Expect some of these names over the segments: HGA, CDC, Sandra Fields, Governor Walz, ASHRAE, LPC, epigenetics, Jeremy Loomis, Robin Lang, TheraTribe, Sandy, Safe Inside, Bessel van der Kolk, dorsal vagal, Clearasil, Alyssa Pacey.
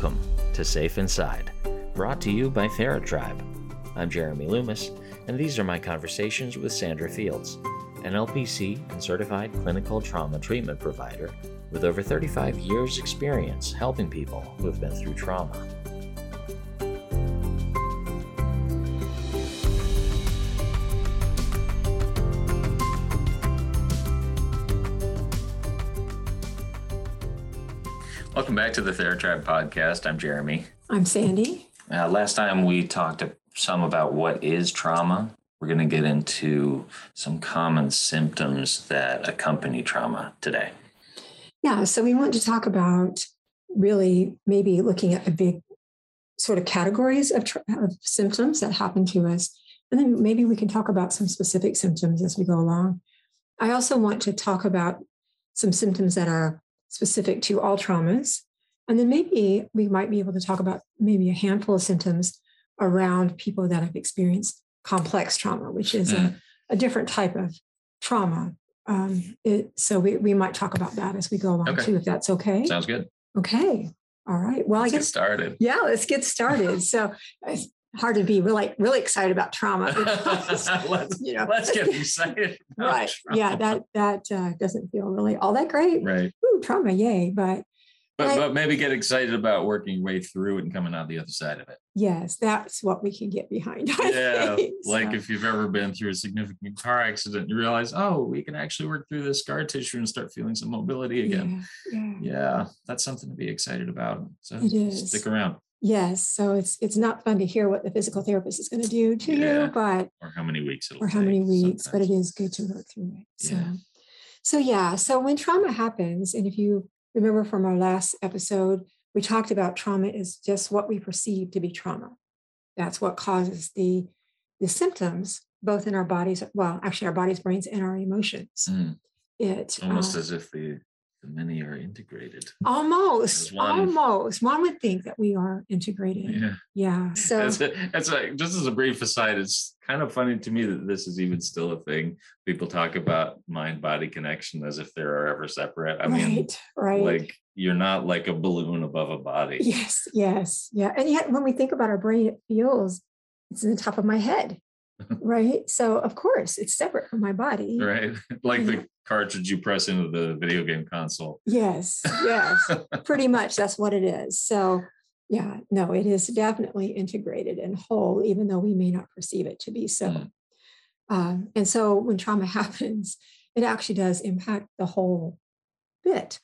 Welcome to Safe Inside, brought to you by TheraTribe. I'm Jeremy Loomis, and these are my conversations with Sandra Fields, an LPC and certified clinical trauma treatment provider with over 35 years' experience helping people who have been through trauma. Welcome back to the TheraTribe podcast. I'm Jeremy. I'm Sandy. Last time we talked some about what is trauma. We're going to get into some common symptoms that accompany trauma today. Yeah, so we want to talk about really maybe looking at the big sort of categories of symptoms that happen to us. And then maybe we can talk about some specific symptoms as we go along. I also want to talk about some symptoms that are specific to all traumas. And then maybe we might be able to talk about maybe a handful of symptoms around people that have experienced complex trauma, which is a different type of trauma. So we might talk about that as we go along too, if that's okay. Sounds good. Okay. All right. Well, let's get started. Yeah, let's get started. So it's hard to be really excited about trauma. Because, let's get excited about trauma. Yeah, that doesn't feel really all that great. Right. Ooh, trauma, yay. But maybe get excited about working your way through it and coming out the other side of it. Yes, that's what we can get behind. Like if you've ever been through a significant car accident, you realize, oh, we can actually work through this scar tissue and start feeling some mobility again. Yeah, that's something to be excited about. So stick around. Yes, so it's not fun to hear what the physical therapist is going to do to you, but or how many weeks it'll take. But it is good to work through it. So when trauma happens, and if you remember from our last episode, we talked about trauma is just what we perceive to be trauma. That's what causes the symptoms, both in our bodies, our bodies, brains, and our emotions. Mm. It almost as if the many are integrated. Almost. One would think that we are integrated. Yeah. So that's like, just as a brief aside, it's kind of funny to me that this is even still a thing. People talk about mind-body connection as if they are ever separate. I mean, like you're not like a balloon above a body. Yes. Yeah. And yet when we think about our brain, it's in the top of my head. Right. So of course it's separate from my body. Right. Like the cartridge you press into the video game console. Yes. Pretty much. That's what it is. So it is definitely integrated and whole, even though we may not perceive it to be so. Mm. And so when trauma happens, it actually does impact the whole bit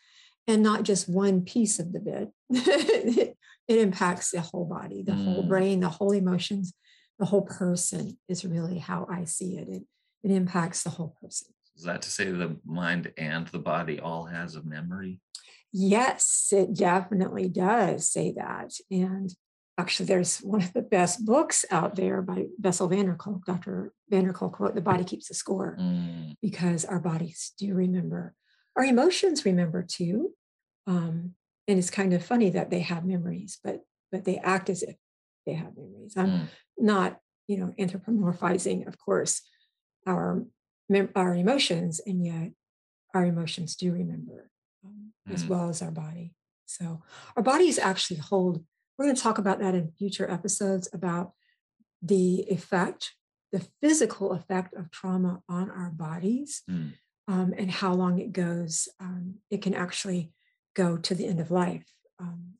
and not just one piece of the bit. It impacts the whole body, the whole brain, the whole emotions. The whole person is really how I see it. It impacts the whole person. Is that to say the mind and the body all has a memory? Yes, it definitely does say that. And actually, there's one of the best books out there by Bessel van der Kolk. Dr. van der Kolk wrote, "The Body Keeps the Score," because our bodies do remember. Our emotions remember too. And it's kind of funny that they have memories, but they act as if they have memories. I'm not, anthropomorphizing, of course, our emotions, and yet our emotions do remember as well as our body. So our bodies actually hold. We're going to talk about that in future episodes about the physical effect of trauma on our bodies, and how long it goes. It can actually go to the end of life.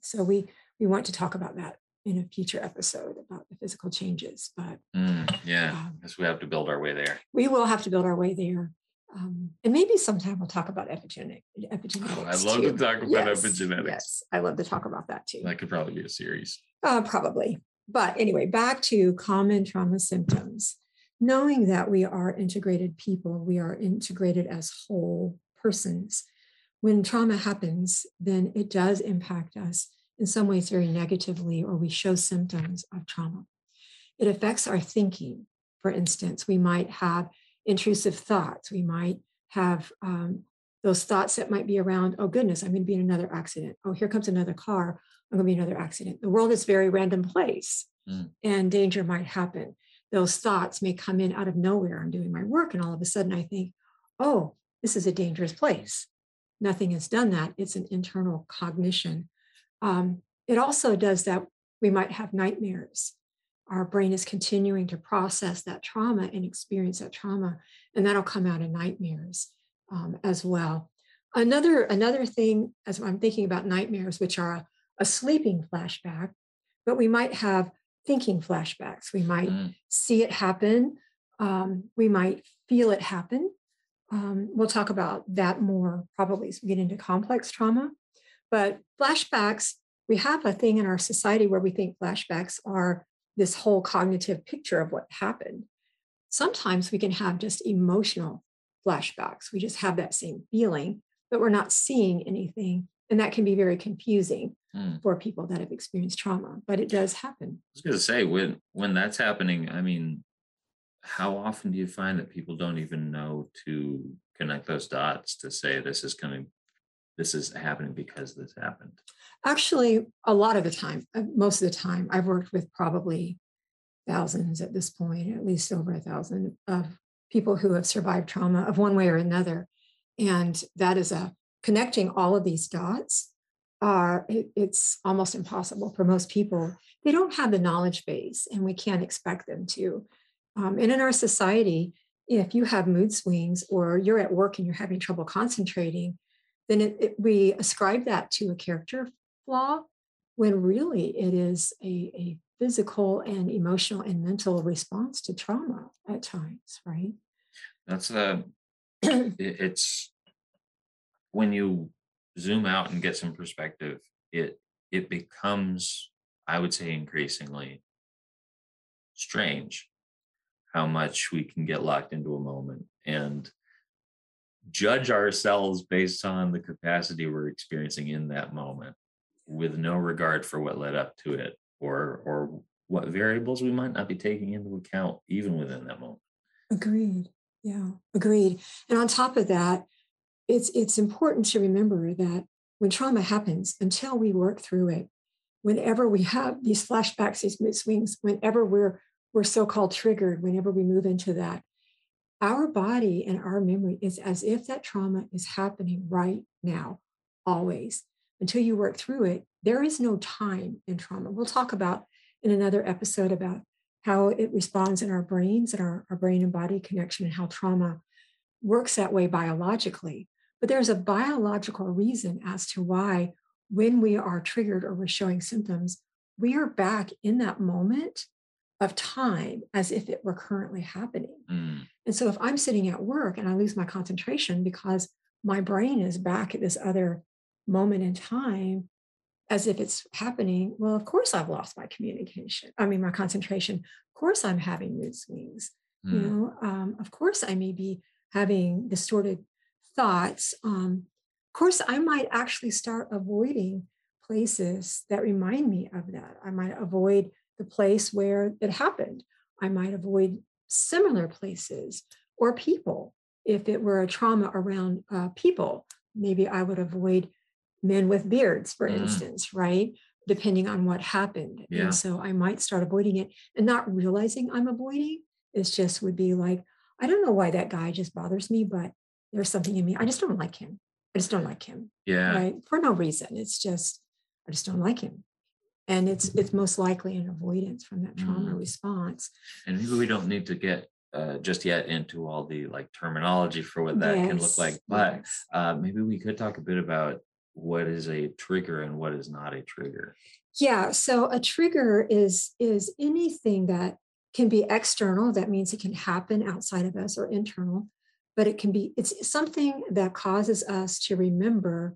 So we want to talk about that in a future episode about the physical changes, but because we have to build our way there. We will have to build our way there. And maybe sometime we'll talk about epigenetics. Oh, I love to talk about epigenetics. Yes, I love to talk about that too. That could probably be a series. Probably. But anyway, back to common trauma symptoms. Knowing that we are integrated people, we are integrated as whole persons. When trauma happens, then it does impact us in some ways very negatively, or we show symptoms of trauma. It affects our thinking. For instance, we might have intrusive thoughts. We might have those thoughts that might be around, oh goodness, I'm going to be in another accident. Oh, here comes another car. I'm going to be in another accident. The world is a very random place and danger might happen. Those thoughts may come in out of nowhere. I'm doing my work and all of a sudden I think, oh, this is a dangerous place. Nothing has done that. It's an internal cognition. It also does that we might have nightmares. Our brain is continuing to process that trauma and experience that trauma, and that'll come out in nightmares as well. Another thing, as I'm thinking about nightmares, which are a sleeping flashback, but we might have thinking flashbacks. We might see it happen. We might feel it happen. We'll talk about that more probably as we get into complex trauma. But flashbacks, we have a thing in our society where we think flashbacks are this whole cognitive picture of what happened. Sometimes we can have just emotional flashbacks. We just have that same feeling, but we're not seeing anything. And that can be very confusing for people that have experienced trauma, but it does happen. I was going to say, when that's happening, I mean, how often do you find that people don't even know to connect those dots to say this is coming, this is happening because this happened? Actually, a lot of the time, most of the time, I've worked with probably thousands at this point, at least over 1,000 of people who have survived trauma of one way or another. And that is connecting all of these dots it's almost impossible for most people. They don't have the knowledge base, and we can't expect them to. And in our society, if you have mood swings or you're at work and you're having trouble concentrating, then we ascribe that to a character flaw, when really it is a physical and emotional and mental response to trauma at times, right? That's it's when you zoom out and get some perspective, it becomes, I would say, increasingly strange how much we can get locked into a moment and judge ourselves based on the capacity we're experiencing in that moment, with no regard for what led up to it or what variables we might not be taking into account even within that moment. Agreed. Yeah, agreed. And on top of that, it's important to remember that when trauma happens, until we work through it, whenever we have these flashbacks, these mood swings, whenever we're so-called triggered, whenever we move into that, our body and our memory is as if that trauma is happening right now, always. Until you work through it, there is no time in trauma. We'll talk about in another episode about how it responds in our brains and our brain and body connection, and how trauma works that way biologically. But there's a biological reason as to why when we are triggered or we're showing symptoms, we are back in that moment of time as if it were currently happening. And so if I'm sitting at work and I lose my concentration because my brain is back at this other moment in time as if it's happening, well, of course I've lost my communication. I mean, my concentration. Of course I'm having mood swings. You know, of course I may be having distorted thoughts. Of course, I might actually start avoiding places that remind me of that. I might avoid the place where it happened. I might avoid similar places or people. If it were a trauma around people, maybe I would avoid men with beards, for instance, right? Depending on what happened. Yeah. And so I might start avoiding it and not realizing I'm avoiding. It's just would be like, I don't know why that guy just bothers me, but there's something in me. I just don't like him. I just don't like him. Yeah. Right? For no reason. It's just, I just don't like him. And it's most likely an avoidance from that trauma response. And maybe we don't need to get just yet into all the like terminology for what that can look like, but maybe we could talk a bit about what is a trigger and what is not a trigger. Yeah. So a trigger is anything that can be external. That means it can happen outside of us, or internal, but it can be, it's something that causes us to remember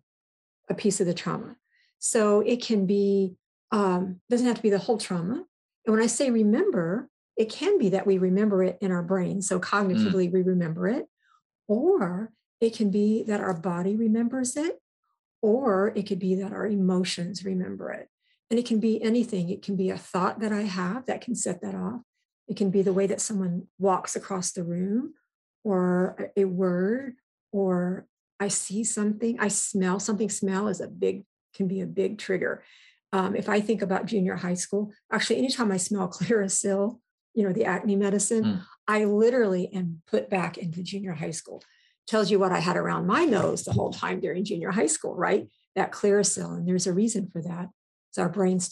a piece of the trauma. So it can be, doesn't have to be the whole trauma. And when I say remember, it can be that we remember it in our brain. So cognitively we remember it, or it can be that our body remembers it, or it could be that our emotions remember it. And it can be anything. It can be a thought that I have that can set that off. It can be the way that someone walks across the room, or a word, or I see something, I smell something. Smell is can be a big trigger. If I think about junior high school, actually, anytime I smell Clearasil, you know, the acne medicine, I literally am put back into junior high school. Tells you what I had around my nose the whole time during junior high school, right? That Clearasil, and there's a reason for that. So our brains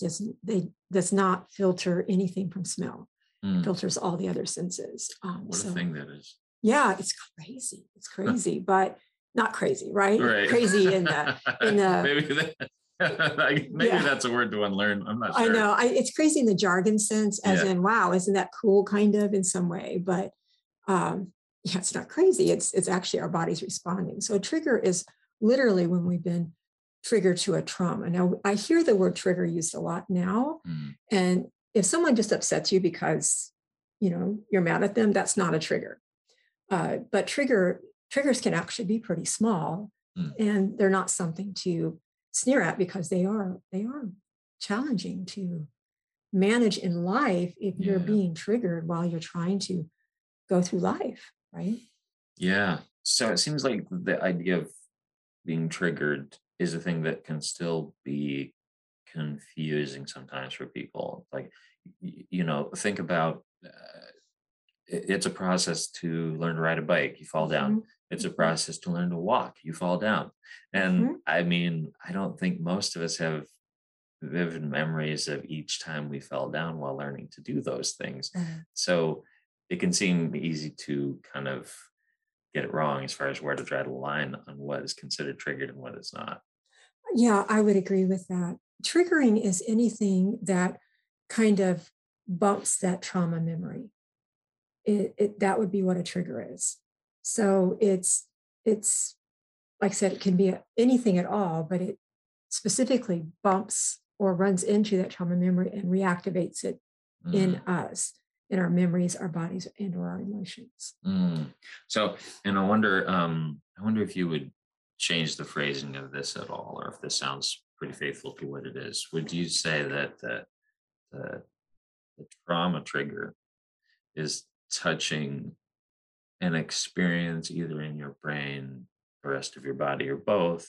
does not filter anything from smell. It filters all the other senses. What a thing that is. Yeah, it's crazy. It's crazy, but not crazy, right? Right. Crazy in the maybe that's a word to unlearn. I'm not sure. I know. It's crazy in the jargon sense, as in, wow, isn't that cool? Kind of in some way, but yeah, it's not crazy. It's actually our body's responding. So a trigger is literally when we've been triggered to a trauma. Now I hear the word trigger used a lot now, and if someone just upsets you because, you know, you're mad at them, that's not a trigger. But triggers can actually be pretty small, and they're not something to sneer at because they are challenging to manage in life if you're being triggered while you're trying to go through life, right? Yeah. So it seems like the idea of being triggered is a thing that can still be confusing sometimes for people. Like, you know, think about it's a process to learn to ride a bike, you fall down. It's a process to learn to walk, you fall down. And I mean, I don't think most of us have vivid memories of each time we fell down while learning to do those things. So it can seem easy to kind of get it wrong as far as where to draw the line on what is considered triggered and what is not. Yeah, I would agree with that. Triggering is anything that kind of bumps that trauma memory. That would be what a trigger is. So it's like I said, it can be anything at all, but it specifically bumps or runs into that trauma memory and reactivates it in us, in our memories, our bodies, and or our emotions. So, and I wonder if you would change the phrasing of this at all, or if this sounds pretty faithful to what it is. Would you say that the trauma trigger is touching an experience either in your brain, the rest of your body, or both,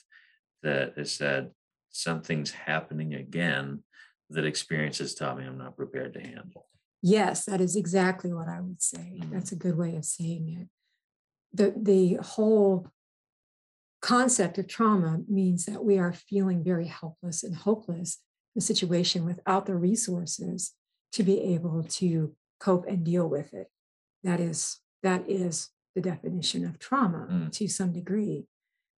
that is said something's happening again that experience has taught me I'm not prepared to handle? Yes, that is exactly what I would say. That's a good way of saying it. The whole concept of trauma means that we are feeling very helpless and hopeless in a situation without the resources to be able to cope and deal with it. That is the definition of trauma to some degree.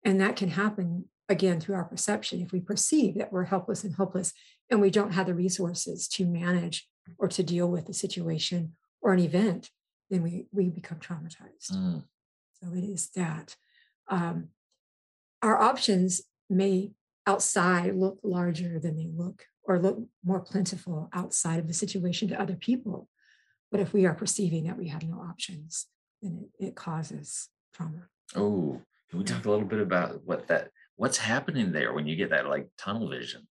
And that can happen, again, through our perception. If we perceive that we're helpless and hopeless and we don't have the resources to manage or to deal with a situation or an event, then we become traumatized. So it is that. Our options may outside look larger than they look, or look more plentiful outside of the situation to other people. But if we are perceiving that we have no options, then it causes trauma. Oh, can we talk a little bit about what's happening there when you get that like tunnel vision?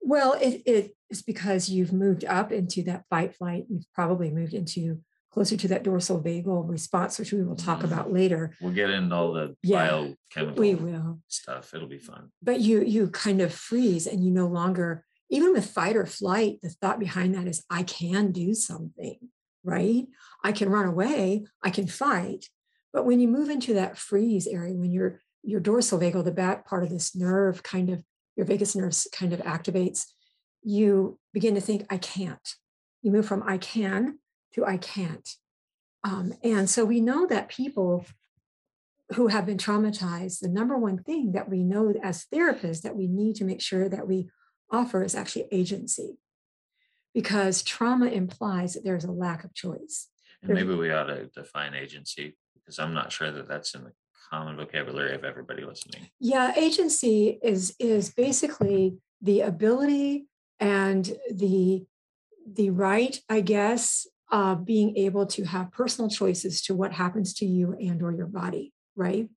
Well, it is because you've moved up into that fight flight. You've probably moved into closer to that dorsal vagal response, which we will talk about later. We'll get into all the biochemical stuff. It'll be fun. But you kind of freeze, and you no longer, even with fight or flight, the thought behind that is, I can do something, right? I can run away, I can fight. But when you move into that freeze area, when your dorsal vagal, the back part of this nerve, kind of, your vagus nerve kind of activates, you begin to think, I can't. You move from I can to I can't. And so we know that people who have been traumatized, the number one thing that we know as therapists that we need to make sure that we offer is actually agency, because trauma implies that there's a lack of choice. And maybe we ought to define agency, because I'm not sure that that's in the common vocabulary of everybody listening. Yeah, agency is basically the ability and the right, I guess, being able to have personal choices to what happens to you and or your body, right?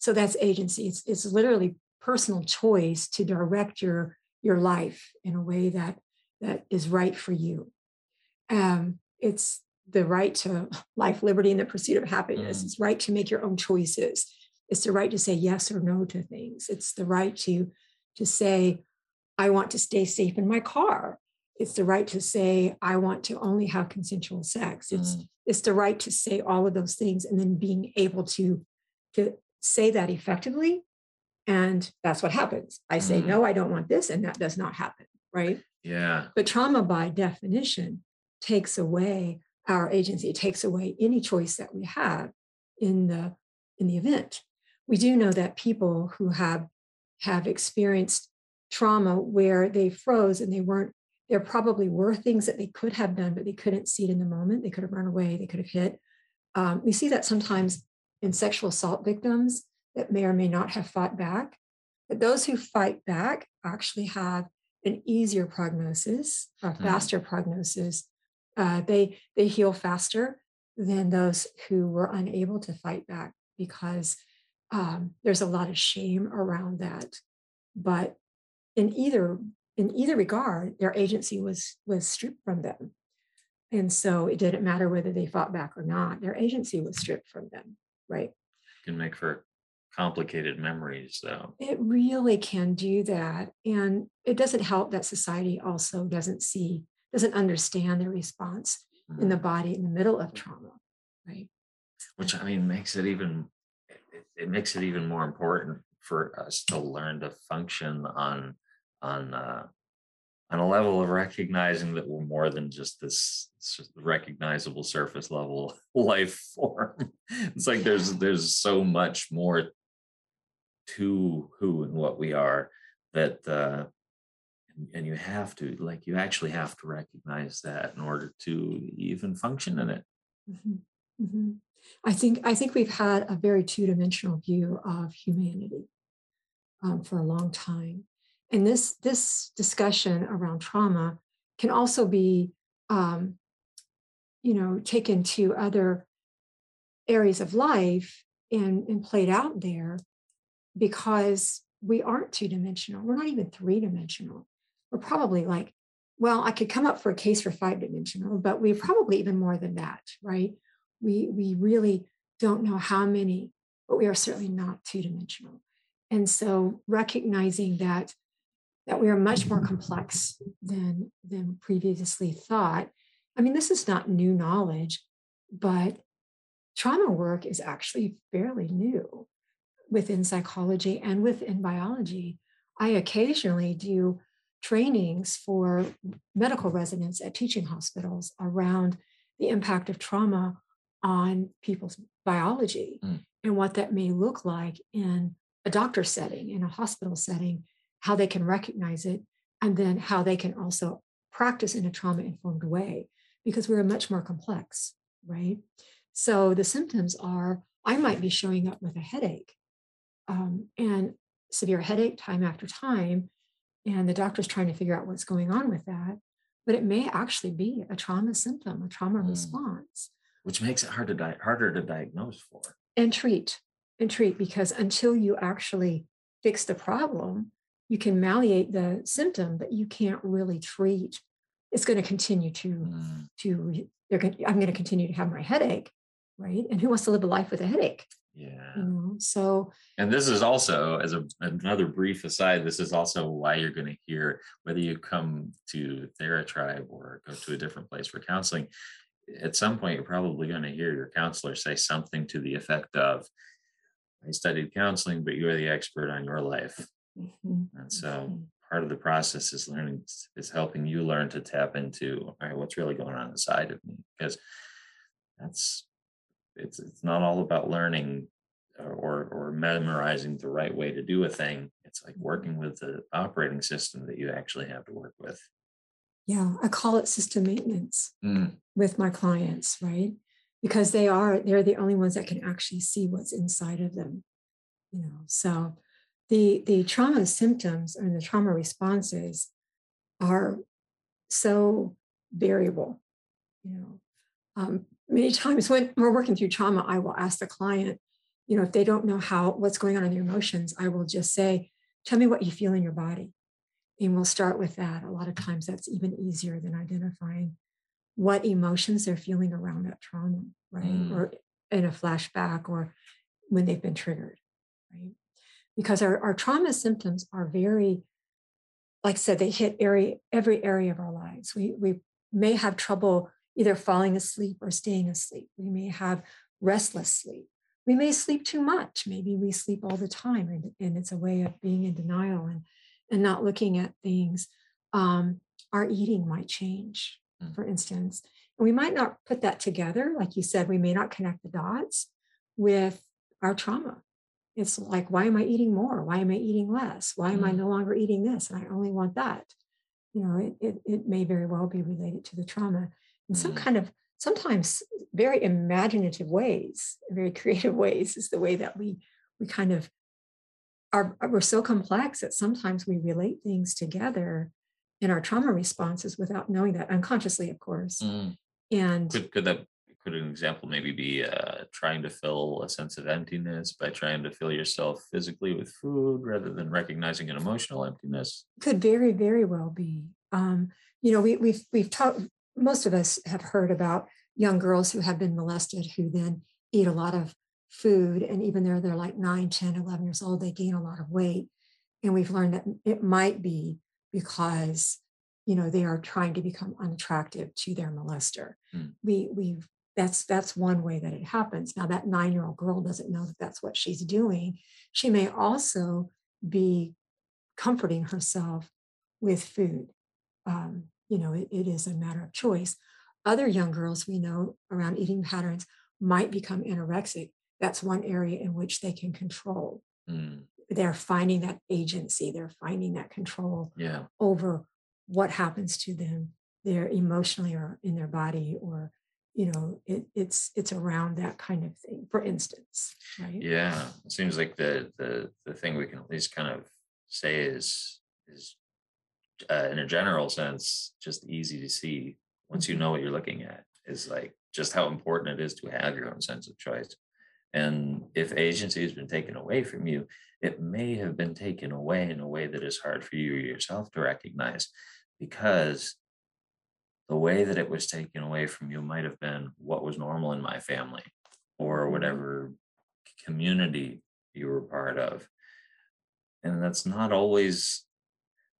So that's agency. It's literally personal choice to direct your life in a way that is right for you. It's the right to life, liberty, and the pursuit of happiness. It's right to make your own choices. It's the right to say yes or no to things. It's the right to say, I want to stay safe in my car. It's the right to say, I want to only have consensual sex. It's the right to say all of those things, and then being able to say that effectively. And that's what happens. I say, no, I don't want this, and that does not happen. right? Yeah. But trauma by definition takes away our agency. It takes away any choice that we have in the event. We do know that people who have experienced trauma where they froze and there probably were things that they could have done, but they couldn't see it in the moment. They could have run away. They could have hit. We see that sometimes in sexual assault victims that may or may not have fought back. But those who fight back actually have an easier prognosis, a faster prognosis. They heal faster than those who were unable to fight back because there's a lot of shame around that. But in either regard, their agency was stripped from them. And so it didn't matter whether they fought back or not, their agency was stripped from them, right? It can make for complicated memories though. It really can do that. And it doesn't help that society also doesn't understand the response in the body in the middle of trauma, right? Which I mean makes it even more important for us to learn to function on a level of recognizing that we're more than just this recognizable surface level life form. It's like there's so much more to who and what we are that and you have to, like, you actually have to recognize that in order to even function in it. Mm-hmm. Mm-hmm. I think we've had a very two-dimensional view of humanity for a long time. And this discussion around trauma can also be, taken to other areas of life and played out there because we aren't two-dimensional. We're not even three-dimensional. We're probably like, well, I could come up for a case for five-dimensional, but we're probably even more than that, right? We really don't know how many, but we are certainly not two-dimensional. And so recognizing that we are much more complex than previously thought. I mean, this is not new knowledge, but trauma work is actually fairly new within psychology and within biology. I occasionally do trainings for medical residents at teaching hospitals around the impact of trauma on people's biology and what that may look like in a doctor setting, in a hospital setting, how they can recognize it, and then how they can also practice in a trauma-informed way, because we're much more complex, right? So the symptoms are, I might be showing up with a headache and severe headache time after time, and the doctor's trying to figure out what's going on with that, but it may actually be a trauma symptom, a trauma response. Which makes it harder to diagnose for. And treat, because until you actually fix the problem, you can palliate the symptom, but you can't really treat. It's going to continue I'm going to continue to have my headache, right? And who wants to live a life with a headache? Yeah. You know, so. And this is also, as another brief aside, this is also why you're going to hear, whether you come to TheraTribe or go to a different place for counseling, at some point, you're probably going to hear your counselor say something to the effect of, I studied counseling, but you're the expert on your life. Mm-hmm. And so part of the process is learning, is helping you learn to tap into, all right, what's really going on inside of me? Because it's not all about learning or memorizing the right way to do a thing. It's like working with the operating system that you actually have to work with. Yeah, I call it system maintenance with my clients, right? Because they're the only ones that can actually see what's inside of them, you know. So the trauma symptoms and the trauma responses are so variable, you know. Many times when we're working through trauma, I will ask the client, you know, if they don't know what's going on in their emotions, I will just say, tell me what you feel in your body. And we'll start with that. A lot of times that's even easier than identifying what emotions they're feeling around that trauma, right? Or in a flashback or when they've been triggered, right? Because our trauma symptoms are very, like I said, they hit every area of our lives. We may have trouble either falling asleep or staying asleep. We may have restless sleep. We may sleep too much. Maybe we sleep all the time, and it's a way of being in denial and not looking at things. our eating might change, for instance. And we might not put that together. Like you said, we may not connect the dots with our trauma. It's like, why am I eating more? Why am I eating less? Why am I no longer eating this? And I only want that. You know, it may very well be related to the trauma in some kind of, sometimes very imaginative ways, very creative ways, is the way that we kind of are, we're so complex that sometimes we relate things together in our trauma responses without knowing that, unconsciously, of course. And could an example maybe be trying to fill a sense of emptiness by trying to fill yourself physically with food rather than recognizing an emotional emptiness? Could very, very well be. You know, we've talked, most of us have heard about young girls who have been molested, who then eat a lot of food. And even though they're like 9, 10, 11 years old, they gain a lot of weight. And we've learned that it might be because, you know, they are trying to become unattractive to their molester. That's one way that it happens. Now, that 9-year-old girl doesn't know that that's what she's doing. She may also be comforting herself with food. You know, it is a matter of choice. Other young girls we know around eating patterns might become anorexic. That's one area in which they can control. They're finding that agency. They're finding that control over what happens to them, their emotionally or in their body, or, you know, it's around that kind of thing, for instance. Right? Yeah. It seems like the thing we can at least kind of say is in a general sense, just easy to see once you know what you're looking at, is like just how important it is to have your own sense of choice. And if agency has been taken away from you, it may have been taken away in a way that is hard for you yourself to recognize, because the way that it was taken away from you might have been what was normal in my family or whatever community you were part of. And that's not always,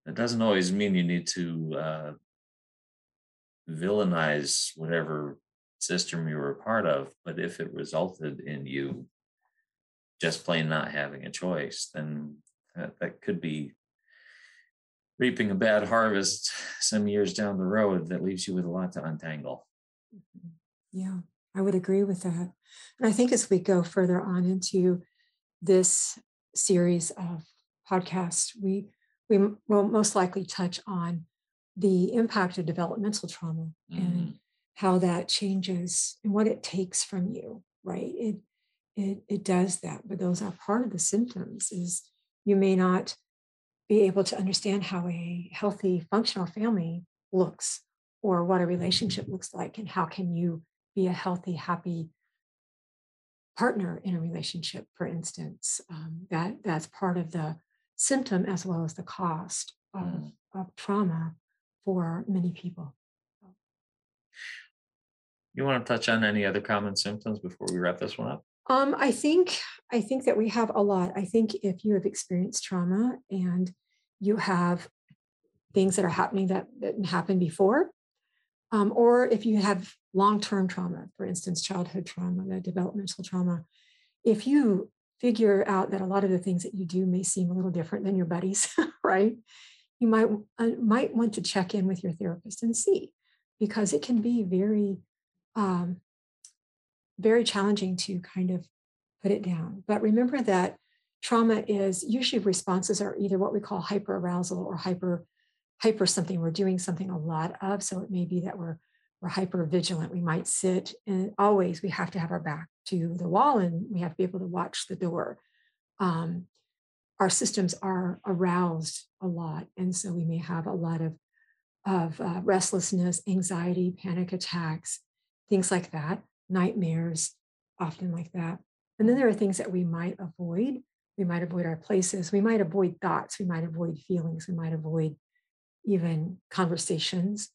it doesn't always mean you need to villainize whatever system you were a part of, but if it resulted in you just plain not having a choice, then that could be reaping a bad harvest some years down the road that leaves you with a lot to untangle. Yeah, I would agree with that. And I think as we go further on into this series of podcasts, we will most likely touch on the impact of developmental trauma and how that changes and what it takes from you, right? It does that, but those are part of the symptoms. Is you may not be able to understand how a healthy, functional family looks, or what a relationship looks like, and how can you be a healthy, happy partner in a relationship, for instance. That's part of the symptom as well as the cost of trauma for many people. You want to touch on any other common symptoms before we wrap this one up? I think that we have a lot. I think if you have experienced trauma and you have things that are happening that didn't happen before, or if you have long-term trauma, for instance, childhood trauma, the developmental trauma, if you figure out that a lot of the things that you do may seem a little different than your buddies, right? You might want to check in with your therapist and see, because it can be very, very challenging to kind of put it down. But remember that trauma is usually, responses are either what we call hyperarousal or hyper something. We're doing something a lot of, so it may be that we're hyper vigilant. We might sit, and always we have to have our back to the wall, and we have to be able to watch the door. Our systems are aroused a lot, and so we may have a lot of restlessness, anxiety, panic attacks, things like that, nightmares, often like that. And then there are things that we might avoid. We might avoid our places. We might avoid thoughts. We might avoid feelings. We might avoid even conversations.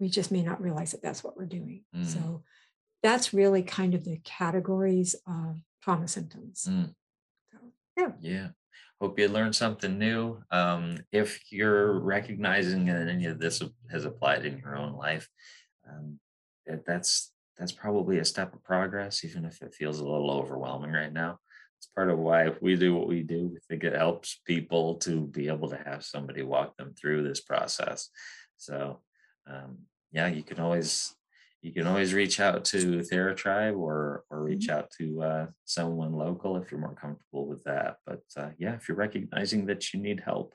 We just may not realize that that's what we're doing. So that's really kind of the categories of trauma symptoms. So, yeah. Hope you learned something new. If you're recognizing that any of this has applied in your own life, that's probably a step of progress, even if it feels a little overwhelming right now. It's part of why if we do what we do, we think it helps people to be able to have somebody walk them through this process. So yeah, you can always reach out to TheraTribe or reach out to someone local if you're more comfortable with that. But yeah, if you're recognizing that you need help,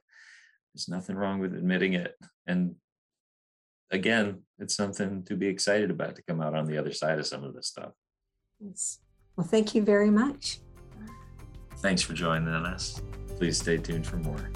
there's nothing wrong with admitting it. And again, it's something to be excited about to come out on the other side of some of this stuff. Yes. Well, thank you very much. Thanks for joining us. Please stay tuned for more.